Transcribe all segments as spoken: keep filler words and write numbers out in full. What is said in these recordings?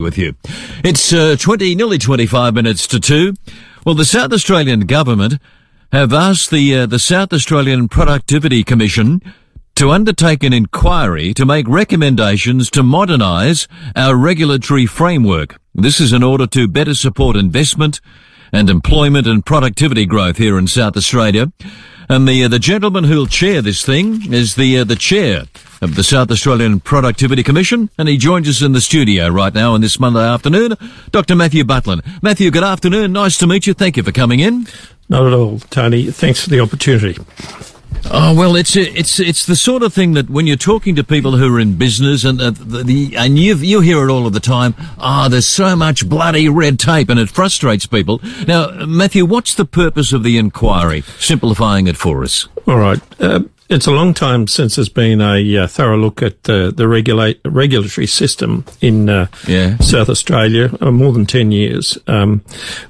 With you. It's uh, twenty, nearly twenty-five minutes to two. Well, the South Australian government have asked the uh, the South Australian Productivity Commission to undertake an inquiry to make recommendations to modernise our regulatory framework. This is in order to better support investment and employment and productivity growth here in South Australia. And the uh, the gentleman who'll chair this thing is the uh, the chair of the South Australian Productivity Commission, and he joins us in the studio right now on this Monday afternoon, Doctor Matthew Butlin. Matthew, good afternoon. Nice to meet you. Thank you for coming in. Not at all, Tony. Thanks for the opportunity. Oh, well, it's it's it's the sort of thing that when you're talking to people who are in business and uh, the, the and you you hear it all of the time. Ah, oh, there's so much bloody red tape, and it frustrates people. Now, Matthew, what's the purpose of the inquiry? Simplifying it for us. All right. Uh, It's a long time since there's been a uh, thorough look at uh, the regulate, regulatory system in uh, yeah. South Australia, uh, more than ten years. Um,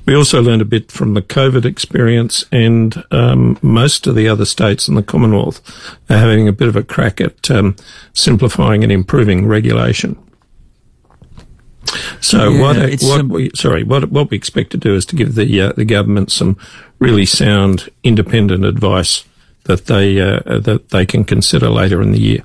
we also learned a bit from the COVID experience, and um, most of the other states in the Commonwealth are having a bit of a crack at um, simplifying and improving regulation. So yeah, what, what um, we, sorry, what, what we expect to do is to give the, uh, the government some really sound, independent advice that they uh, that they can consider later in the year.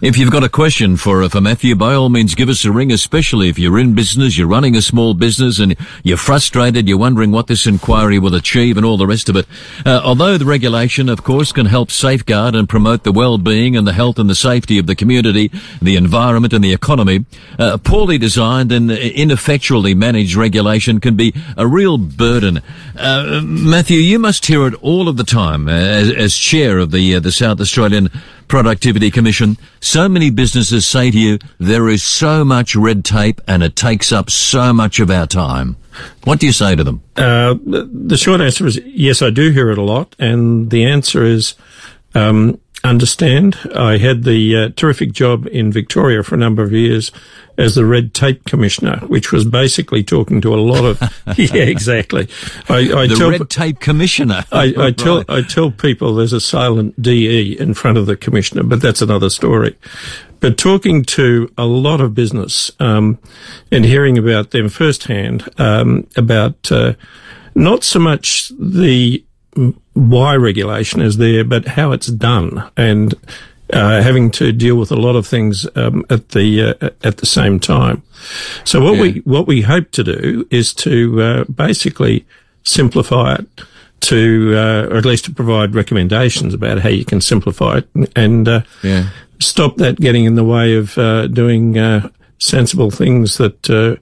If you've got a question for uh, for Matthew, by all means, give us a ring, especially if you're in business, you're running a small business, and you're frustrated, you're wondering what this inquiry will achieve and all the rest of it. Uh, although the regulation, of course, can help safeguard and promote the well-being and the health and the safety of the community, the environment and the economy, uh, poorly designed and ineffectually managed regulation can be a real burden. Uh, Matthew, you must hear it all of the time as, as chair of the, uh, the South Australian Productivity Commission. So many businesses say to you, there is so much red tape and it takes up so much of our time. What do you say to them? Uh, the short answer is yes, I do hear it a lot. And the answer is um, understand. I had the uh, terrific job in Victoria for a number of years as the Red Tape Commissioner, which was basically talking to a lot of... yeah, exactly. I, I the tell, Red Tape Commissioner. I, I, tell, I tell people there's a silent D E in front of the Commissioner, but that's another story. But talking to a lot of business um, and hearing about them firsthand, um, about uh, not so much the why regulation is there, but how it's done, and Uh, having to deal with a lot of things um, at the uh, at the same time. So what yeah. we what we hope to do is to uh, basically simplify it, to uh, or at least to provide recommendations about how you can simplify it and uh, yeah. stop that getting in the way of uh, doing uh, sensible things that uh,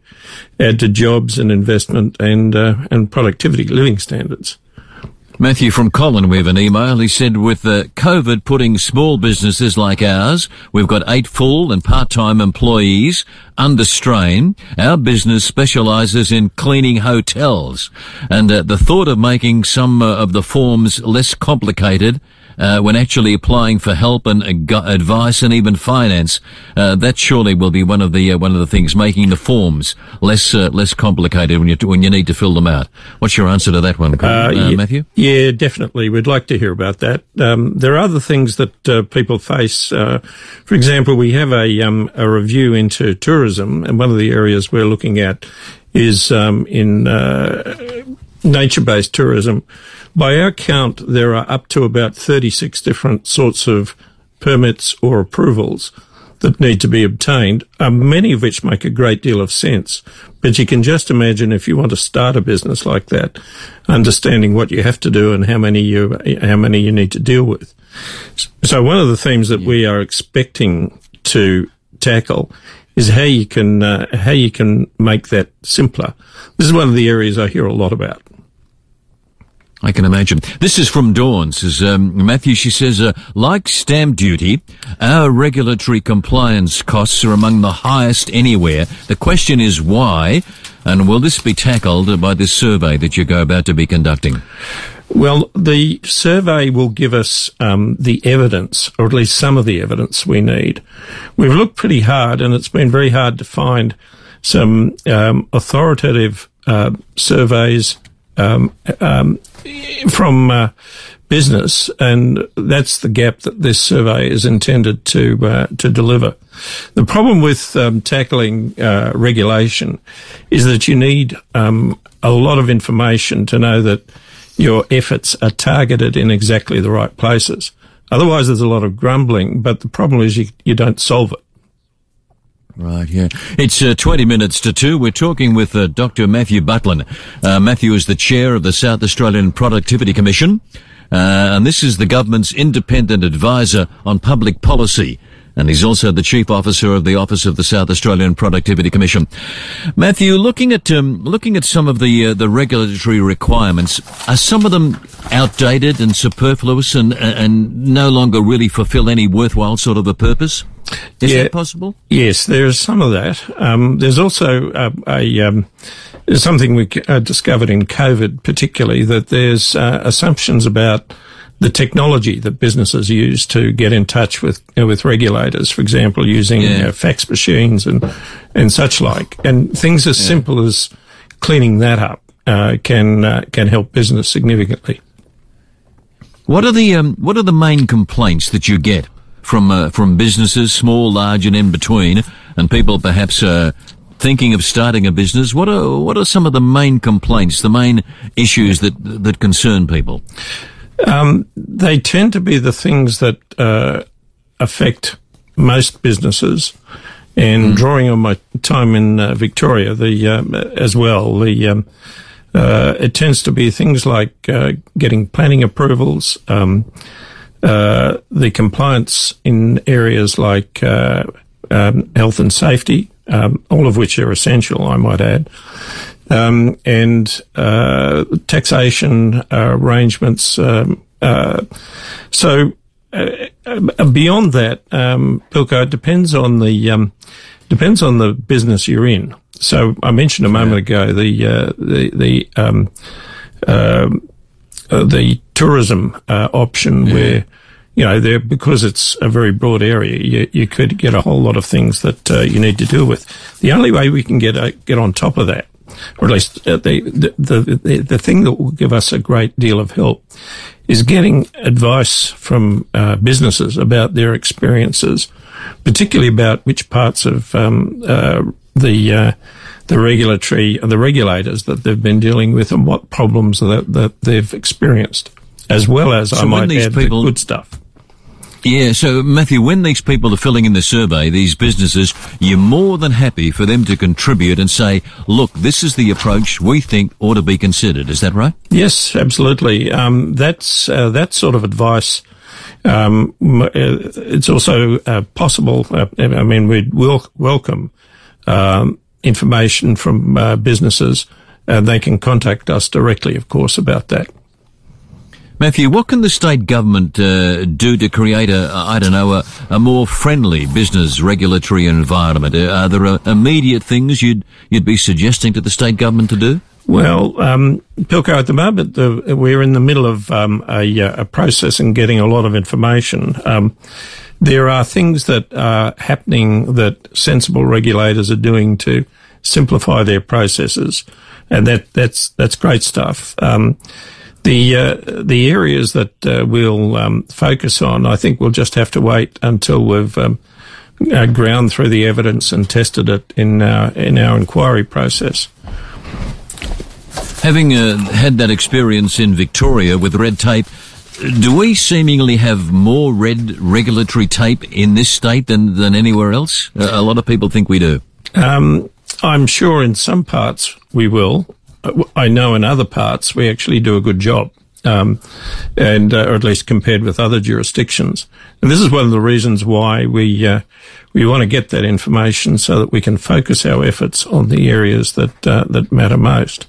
add to jobs and investment and uh, and productivity, living standards. Matthew from Colin, we have an email. He said, with the COVID putting small businesses like ours, we've got eight full and part-time employees under strain. Our business specialises in cleaning hotels. And uh, the thought of making some uh, of the forms less complicated uh, when actually applying for help and uh, advice and even finance, uh, that surely will be one of the uh, one of the things, making the forms less uh, less complicated when you when you need to fill them out. What's your answer to that one, uh, uh, Matthew? Yeah. Yeah, definitely. We'd like to hear about that. Um, there are other things that uh, people face. Uh, for example, we have a, um, a review into tourism, and one of the areas we're looking at is um, in uh, nature-based tourism. By our count, there are up to about thirty-six different sorts of permits or approvals that need to be obtained, um, many of which make a great deal of sense. But you can just imagine if you want to start a business like that, understanding what you have to do and how many you how many you need to deal with. So one of the themes that we are expecting to tackle is how you can uh, how you can make that simpler. This is one of the areas I hear a lot about. I can imagine. This is from Dawn, says um, Matthew. She says, uh, like stamp duty, our regulatory compliance costs are among the highest anywhere. The question is why, and will this be tackled by this survey that you're about to be conducting? Well, the survey will give us um, the evidence, or at least some of the evidence we need. We've looked pretty hard, and it's been very hard to find some um, authoritative uh, surveys um, um, from uh, business, and that's the gap that this survey is intended to uh, to deliver. The problem with um, tackling uh, regulation is that you need um, a lot of information to know that your efforts are targeted in exactly the right places. Otherwise, there's a lot of grumbling, but the problem is you, you don't solve it. Right, yeah. It's uh, twenty minutes to two. We're talking with uh, Doctor Matthew Butlin. Uh, Matthew is the chair of the South Australian Productivity Commission, uh, and this is the government's independent advisor on public policy. And he's also the chief officer of the Office of the South Australian Productivity Commission. Matthew, looking at um, looking at some of the uh, the regulatory requirements, are some of them outdated and superfluous, and and no longer really fulfil any worthwhile sort of a purpose? Is yeah, that possible? Yes, there is some of that. Um, there's also a, a um, something we uh, discovered in COVID, particularly, that there's uh, assumptions about the technology that businesses use to get in touch with you know, with regulators, for example, using yeah. you know, fax machines and and such like, and things as yeah. simple as cleaning that up uh, can uh, can help business significantly. What are the um, what are the main complaints that you get from uh, from businesses, small, large, and in between, and people perhaps uh, thinking of starting a business? What are what are some of the main complaints, the main issues that that concern people? Um, they tend to be the things that uh, affect most businesses. And mm. drawing on my time in uh, Victoria, the um, as well, the um, uh, it tends to be things like uh, getting planning approvals, um, uh, the compliance in areas like uh, um, health and safety, um, all of which are essential, I might add. Um, and, uh, taxation uh, arrangements. Um, uh, so, uh, beyond that, um, Pilko, it depends on the, um, depends on the business you're in. So I mentioned a moment ago the, uh, the, the, um, uh, uh, the tourism, uh, option yeah. where, you know, there, because it's a very broad area, you, you could get a whole lot of things that, uh, you need to deal with. The only way we can get, uh, get on top of that, or at least the, the the the thing that will give us a great deal of help, is getting advice from uh, businesses about their experiences, particularly about which parts of um, uh, the uh, the regulatory the regulators that they've been dealing with and what problems that that they've experienced, as well as so I might add people- the good stuff. Yeah, so Matthew, when these people are filling in the survey, these businesses, you're more than happy for them to contribute and say, look, this is the approach we think ought to be considered. Is that right? Yes, absolutely. Um, that's, uh, that sort of advice. Um, it's also uh, possible. Uh, I mean, we'd wel- welcome, um, information from uh, businesses, and they can contact us directly, of course, about that. Matthew, what can the state government uh, do to create a, I don't know, a, a more friendly business regulatory environment? Are there uh, immediate things you'd you'd be suggesting to the state government to do? Well, um, Pilko, at the moment the, we're in the middle of um, a, a process and getting a lot of information. Um, there are things that are happening that sensible regulators are doing to simplify their processes, and that that's that's great stuff. Um, The uh, the areas that uh, we'll um, focus on, I think we'll just have to wait until we've um, uh, ground through the evidence and tested it in our, in our inquiry process. Having uh, had that experience in Victoria with red tape, do we seemingly have more red regulatory tape in this state than, than anywhere else? A lot of people think we do. Um, I'm sure in some parts we will. I know in other parts we actually do a good job, um, and uh, or at least compared with other jurisdictions. And this is one of the reasons why we uh, we want to get that information so that we can focus our efforts on the areas that uh, that matter most.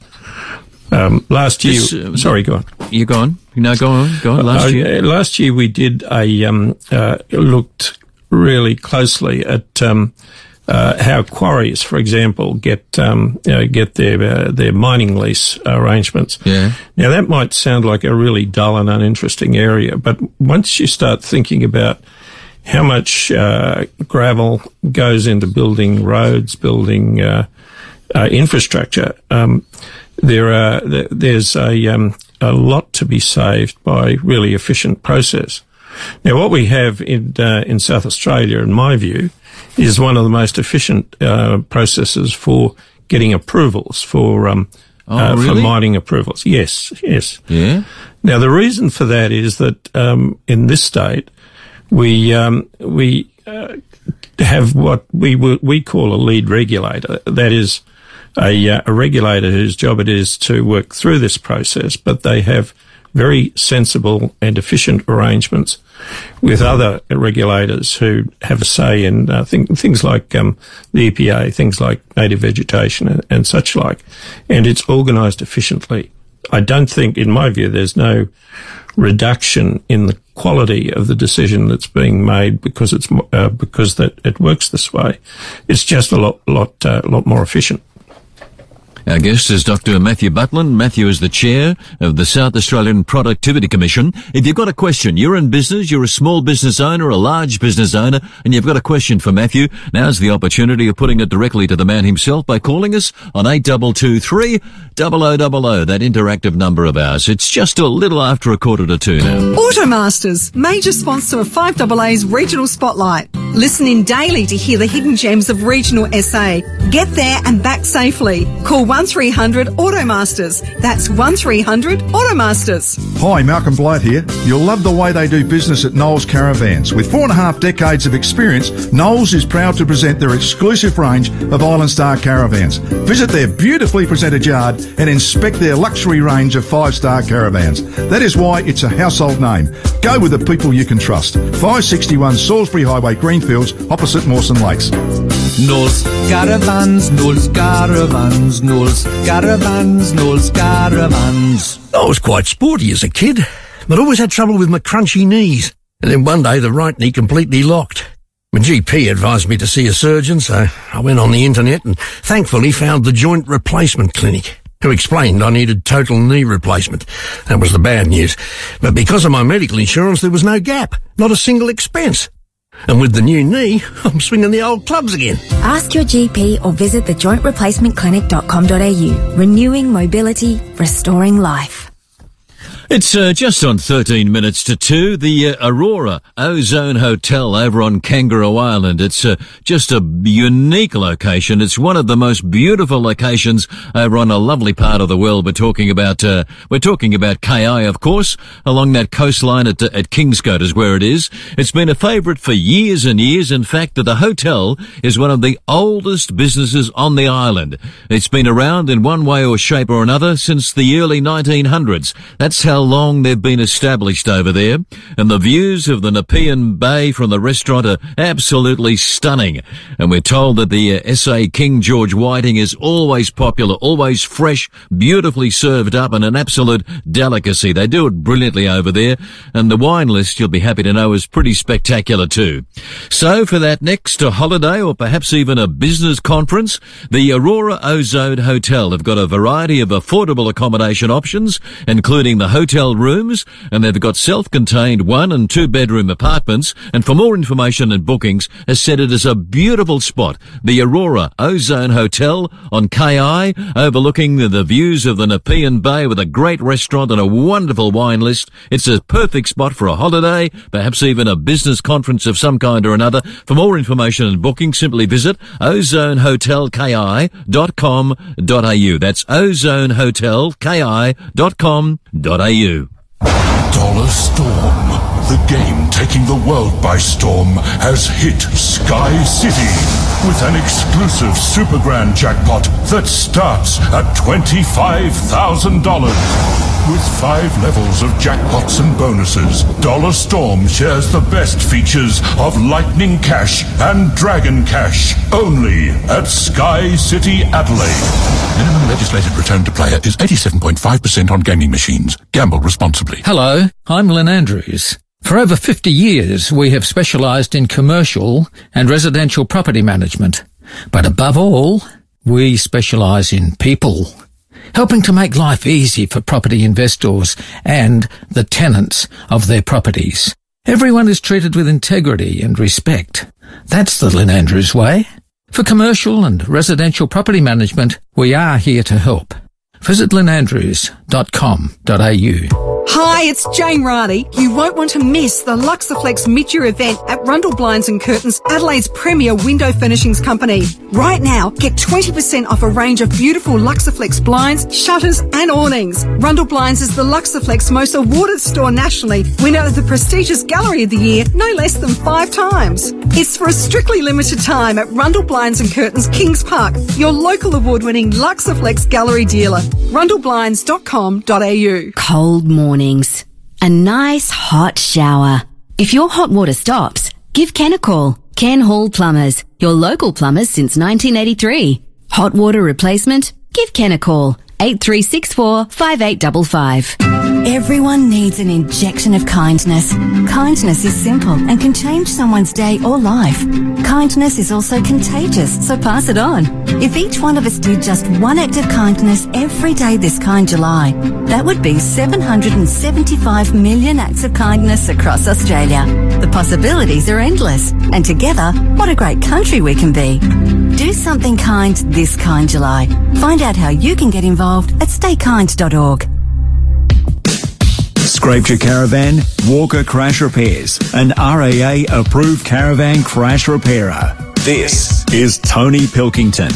Um, last year, this, uh, sorry, go on. You go on. No, go on. Go on. Last uh, year, last year we did a um, uh, looked really closely at. Um, Uh, how quarries, for example, get um, you know, get their uh, their mining lease arrangements. Yeah. Now that might sound like a really dull and uninteresting area, but once you start thinking about how much uh, gravel goes into building roads, building uh, uh, infrastructure, um, there are there's a um, a lot to be saved by really efficient process. Now, what we have in uh, in South Australia, in my view, is one of the most efficient uh, processes for getting approvals for um oh, uh, really? for mining approvals. Yes, yes. Yeah. Now, the reason for that is that um in this state we um we uh, have what we we call a lead regulator. That is a, uh, a regulator whose job it is to work through this process, but they have very sensible and efficient arrangements with other regulators who have a say in uh, thing, things like um, the E P A, things like native vegetation and, and such like. And it's organised efficiently. I don't think, in my view, there's no reduction in the quality of the decision that's being made because it's uh, because that it works this way. It's just a lot, lot, uh, lot more efficient. Our guest is Doctor Matthew Butlin. Matthew is the chair of the South Australian Productivity Commission. If you've got a question, you're in business, you're a small business owner, a large business owner, and you've got a question for Matthew, now's the opportunity of putting it directly to the man himself by calling us on eight two two three, double oh double oh, that interactive number of ours. It's just a little after a quarter to two now. Automasters, major sponsor of five A A's Regional Spotlight. Listen in daily to hear the hidden gems of regional S A. Get there and back safely. Call one three hundred automasters. That's one three hundred automasters. Hi, Malcolm Blight here. You'll love the way they do business at Knowles Caravans. With four and a half decades of experience, Knowles is proud to present their exclusive range of Island Star caravans. Visit their beautifully presented yard and inspect their luxury range of five-star caravans. That is why it's a household name. Go with the people you can trust. five sixty-one Salisbury Highway, Greenfields, opposite Mawson Lakes. Knowles Caravans, Knowles Caravans, Knowles Caravans, Knowles Caravans. I was quite sporty as a kid, but always had trouble with my crunchy knees. And then one day the right knee completely locked. My G P advised me to see a surgeon, so I went on the internet and thankfully found the Joint Replacement Clinic, who explained I needed total knee replacement. That was the bad news. But because of my medical insurance, there was no gap, not a single expense. And with the new knee, I'm swinging the old clubs again. Ask your G P or visit the joint replacement clinic dot com dot a u. Renewing mobility, restoring life. It's uh, just on thirteen minutes to two, the uh, Aurora Ozone Hotel over on Kangaroo Island. It's uh, just a unique location. It's one of the most beautiful locations over on a lovely part of the world. We're talking about, uh, we're talking about K I, of course, along that coastline at, at Kingscote is where it is. It's been a favourite for years and years. In fact, the hotel is one of the oldest businesses on the island. It's been around in one way or shape or another since the early nineteen hundreds. That's how long they've been established over there, and the views of the Nepean Bay from the restaurant are absolutely stunning. And we're told that the uh, S A King George whiting is always popular, always fresh, beautifully served up, and an absolute delicacy. They do it brilliantly over there, and the wine list, you'll be happy to know, is pretty spectacular too. So for that next holiday, or perhaps even a business conference, the Aurora Ozone Hotel have got a variety of affordable accommodation options, including the hotel Hotel rooms, and they've got self-contained one and two bedroom apartments. And for more information and bookings, as said, it is a beautiful spot, the Aurora Ozone Hotel on K I, overlooking the, the views of the Nepean Bay, with a great restaurant and a wonderful wine list. It's a perfect spot for a holiday, perhaps even a business conference of some kind or another. For more information and booking, simply visit ozone hotel k i dot com dot a u. That's ozone hotel k i dot com dot a u. Dollar Storm, the game taking the world by storm, has hit Sky City with an exclusive Super Grand Jackpot that starts at twenty-five thousand dollars. With five levels of jackpots and bonuses, Dollar Storm shares the best features of Lightning Cash and Dragon Cash, only at Sky City Adelaide. Minimum legislated return to player is eighty-seven point five percent on gaming machines. Gamble responsibly. Hello, I'm Lynn Andrews. For over fifty years, we have specialised in commercial and residential property management. But above all, we specialise in people, helping to make life easy for property investors and the tenants of their properties. Everyone is treated with integrity and respect. That's the Lynn Andrews way. For commercial and residential property management, we are here to help. Visit lynn andrews dot com dot a u. Hi, it's Jane Riley. You won't want to miss the Luxaflex mid-year event at Rundle Blinds and Curtains, Adelaide's premier window furnishings company. Right now, get twenty percent off a range of beautiful Luxaflex blinds, shutters and awnings. Rundle Blinds is the Luxaflex most awarded store nationally, winner of the prestigious Gallery of the Year no less than five times. It's for a strictly limited time at Rundle Blinds and Curtains, Kings Park, your local award-winning Luxaflex gallery dealer. rundle blinds dot com dot a u. Cold morning. Mornings. A nice hot shower. If your hot water stops, give Ken a call. Ken Hall Plumbers, your local plumbers since nineteen eighty-three. Hot water replacement? Give Ken a call. eight three six four, five eight five five. Everyone needs an injection of kindness. Kindness is simple and can change someone's day or life. Kindness is also contagious, so pass it on. If each one of us did just one act of kindness every day this kind July, that would be seven hundred seventy-five million acts of kindness across Australia. The possibilities are endless, and together, what a great country we can be. Do something kind this kind July. Find out how you can get involved at stay kind dot org. Scraped your caravan? Walker Crash Repairs, an R A A-approved caravan crash repairer. This is Tony Pilkington.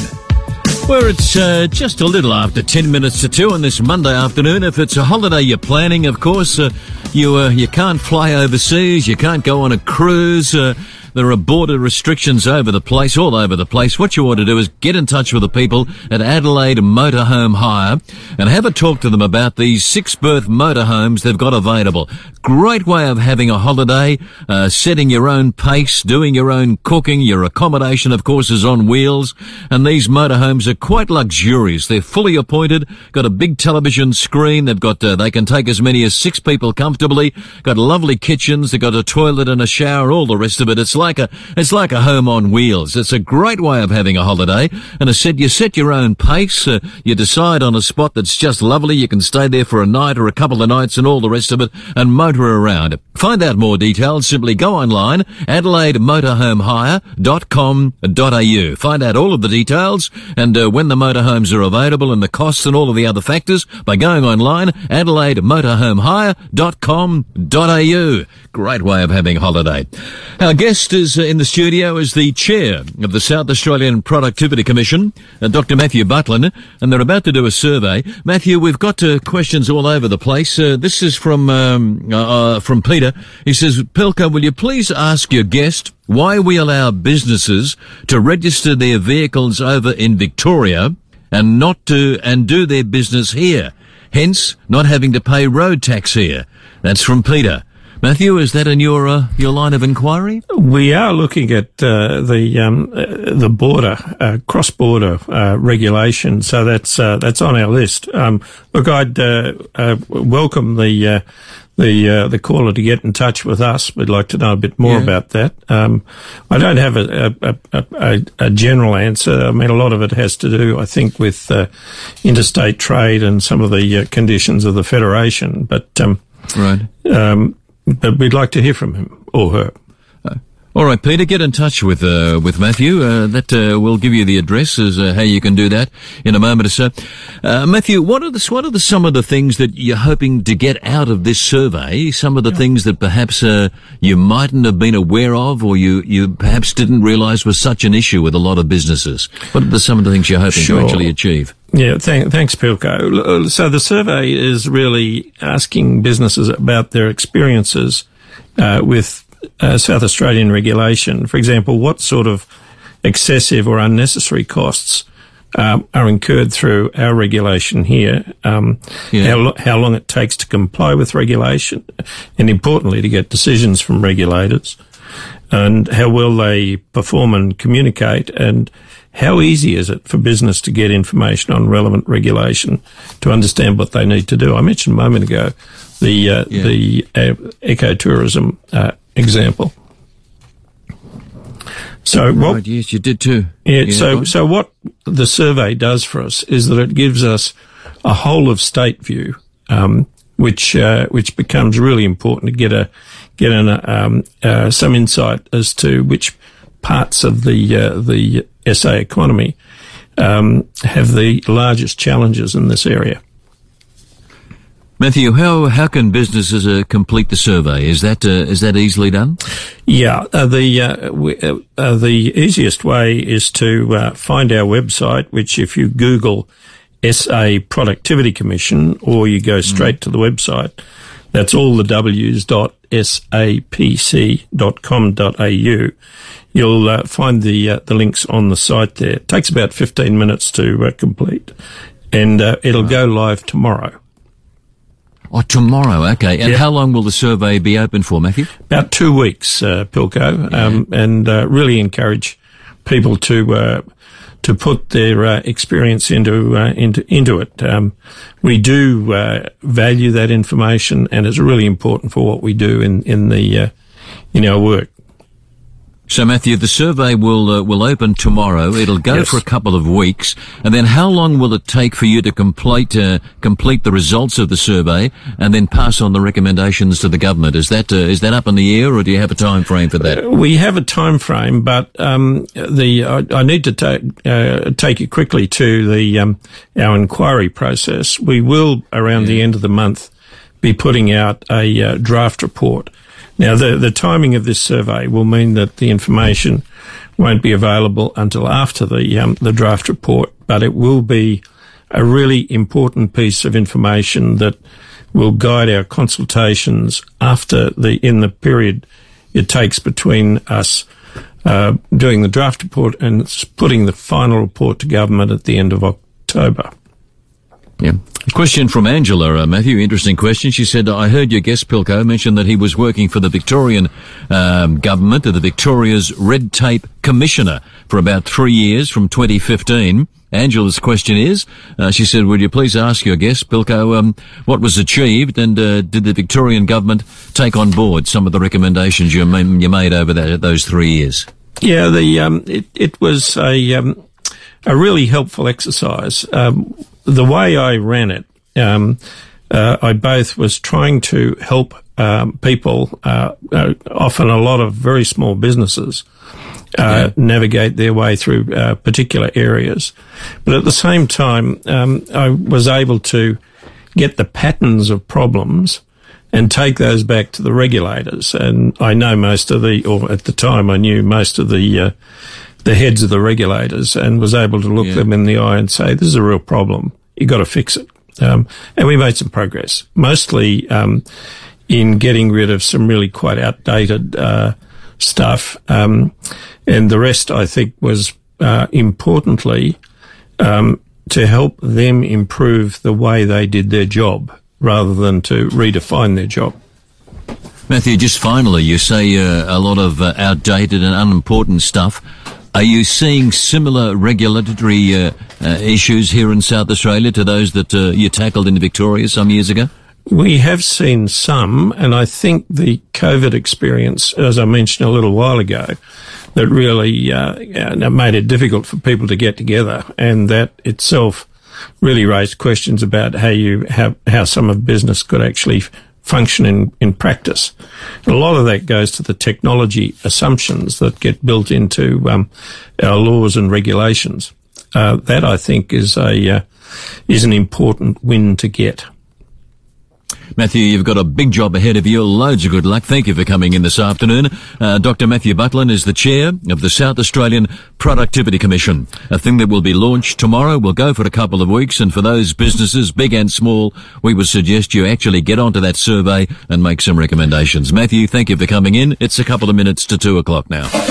Well, it's uh, just a little after ten minutes to two on this Monday afternoon. If it's a holiday you're planning, of course, uh, you uh, you can't fly overseas, you can't go on a cruise. Uh, There are border restrictions over the place, all over the place. What you ought to do is get in touch with the people at Adelaide Motorhome Hire and have a talk to them about these six-berth motorhomes they've got available. Great way of having a holiday, uh, setting your own pace, doing your own cooking. Your accommodation, of course, is on wheels. And these motorhomes are quite luxurious. They're fully appointed, got a big television screen. They've got, uh, they can take as many as six people comfortably, got lovely kitchens. They've got a toilet and a shower, all the rest of it. It's like a it's like a home on wheels. It's a great way of having a holiday, and I said you set your own pace. Uh, you decide on a spot that's just lovely. You can stay there for a night or a couple of nights and all the rest of it, and motor around. Find out more details. Simply go online, adelaide motorhome hire dot com dot a u. Find out all of the details and uh, when the motorhomes are available and the costs and all of the other factors by going online, adelaide motorhome hire dot com dot a u. Great way of having a holiday. Our guest is in the studio is the chair of the South Australian Productivity Commission, uh, Doctor Matthew Butlin, and they're about to do a survey. Matthew, we've got uh, questions all over the place. Uh, this is from um, uh, from Peter. He says, Pilko, will you please ask your guest why we allow businesses to register their vehicles over in Victoria and not to and do their business here, hence not having to pay road tax here? That's from Peter. Matthew, is that in your uh, your line of inquiry? We are looking at uh, the um, uh, the border uh, cross border uh, regulation, so that's uh, that's on our list. Um, look, I'd uh, uh, welcome the uh, the uh, the caller to get in touch with us. We'd like to know a bit more yeah. about that. Um, I don't have a a, a a a general answer. I mean, a lot of it has to do, I think, with uh, interstate trade and some of the uh, conditions of the federation. But um, right. Um, But we'd like to hear from him or her. Uh, all right, Peter, get in touch with uh, with Matthew. Uh, that uh, will give you the address as uh, how you can do that in a moment or so. Uh, Matthew, what are the what are the, some of the things that you're hoping to get out of this survey? Some of the yeah. things that perhaps uh, you mightn't have been aware of, or you you perhaps didn't realise was such an issue with a lot of businesses. What are the, some of the things you're hoping sure. to actually achieve? Yeah, thank, thanks, Pilko. So the survey is really asking businesses about their experiences uh, with uh, South Australian regulation. For example, what sort of excessive or unnecessary costs um, are incurred through our regulation here, um, yeah. how, lo- how long it takes to comply with regulation, and importantly, to get decisions from regulators, and how well they perform and communicate, and how easy is it for business to get information on relevant regulation to understand what they need to do? I mentioned a moment ago the uh, yeah. the uh, ecotourism uh, example. So what? Right, yes, you did too. Yeah. yeah so right. so what the survey does for us is that it gives us a whole of state view, um, which uh, which becomes really important to get a get an um, uh, some insight as to which parts of the uh, the S A economy um, have the largest challenges in this area. Matthew, how how can businesses uh, complete the survey? Is that uh, is that easily done? Yeah, uh, the uh, we, uh, the easiest way is to uh, find our website, which if you Google S A Productivity Commission, or you go straight mm. to the website. That's all the W's dot S A P C dot com dot A U. You'll uh, find the uh, the links on the site there. It takes about fifteen minutes to uh, complete, and uh, it'll go live tomorrow. Oh, tomorrow, okay. And yeah. How long will the survey be open for, Matthew? About two weeks, uh, Pilko, yeah. um, and uh, really encourage people to uh, to put their uh, experience into uh, into into it. Um, we do uh, value that information, and it's really important for what we do in in the uh, in our work. So, Matthew, the survey will uh, will open tomorrow. It'll go yes. for a couple of weeks, and then how long will it take for you to complete uh, complete the results of the survey, and then pass on the recommendations to the government? Is that uh, is that up in the air, or do you have a time frame for that? We have a time frame, but um, the I, I need to take uh, take you quickly to the um, our inquiry process. We will around yeah. the end of the month be putting out a uh, draft report. Now, the, the timing of this survey will mean that the information won't be available until after the um, the draft report, but it will be a really important piece of information that will guide our consultations after the in the period it takes between us uh, doing the draft report and putting the final report to government at the end of October. Yeah. A question from Angela, uh, Matthew, interesting question. She said, I heard your guest, Pilko, mention that he was working for the Victorian um, government, the Victoria's Red Tape Commissioner, for about three years from twenty fifteen. Angela's question is, uh, she said, would you please ask your guest, Pilko, um, what was achieved and uh, did the Victorian government take on board some of the recommendations you, you made over that, those three years? Yeah, the um, it, it was a, um, a really helpful exercise. Um The way I ran it, um, uh, I both was trying to help um, people, uh, uh, often a lot of very small businesses, uh, yeah. navigate their way through uh, particular areas. But at the same time, um, I was able to get the patterns of problems and take those back to the regulators. And I know most of the, or at the time I knew most of the uh, the heads of the regulators, and was able to look yeah. them in the eye and say, this is a real problem. You've got to fix it. Um, and we made some progress, mostly um, in getting rid of some really quite outdated uh, stuff. Um, and the rest, I think, was uh, importantly um, to help them improve the way they did their job rather than to redefine their job. Matthew, just finally, you say uh, a lot of uh, outdated and unimportant stuff. Are you seeing similar regulatory uh, uh, issues here in South Australia to those that uh, you tackled in Victoria some years ago? We have seen some, and I think the COVID experience, as I mentioned a little while ago, that really uh, made it difficult for people to get together, and that itself really raised questions about how you how, how some of business could actually function in, in practice. A lot of that goes to the technology assumptions that get built into um, our laws and regulations. Uh, that, I think, is a uh, is an important win to get. Matthew, you've got a big job ahead of you. Loads of good luck. Thank you for coming in this afternoon. Uh, Doctor Matthew Butlin is the chair of the South Australian Productivity Commission, a thing that will be launched tomorrow. We'll go for a couple of weeks, and for those businesses, big and small, we would suggest you actually get onto that survey and make some recommendations. Matthew, thank you for coming in. It's a couple of minutes to two o'clock now.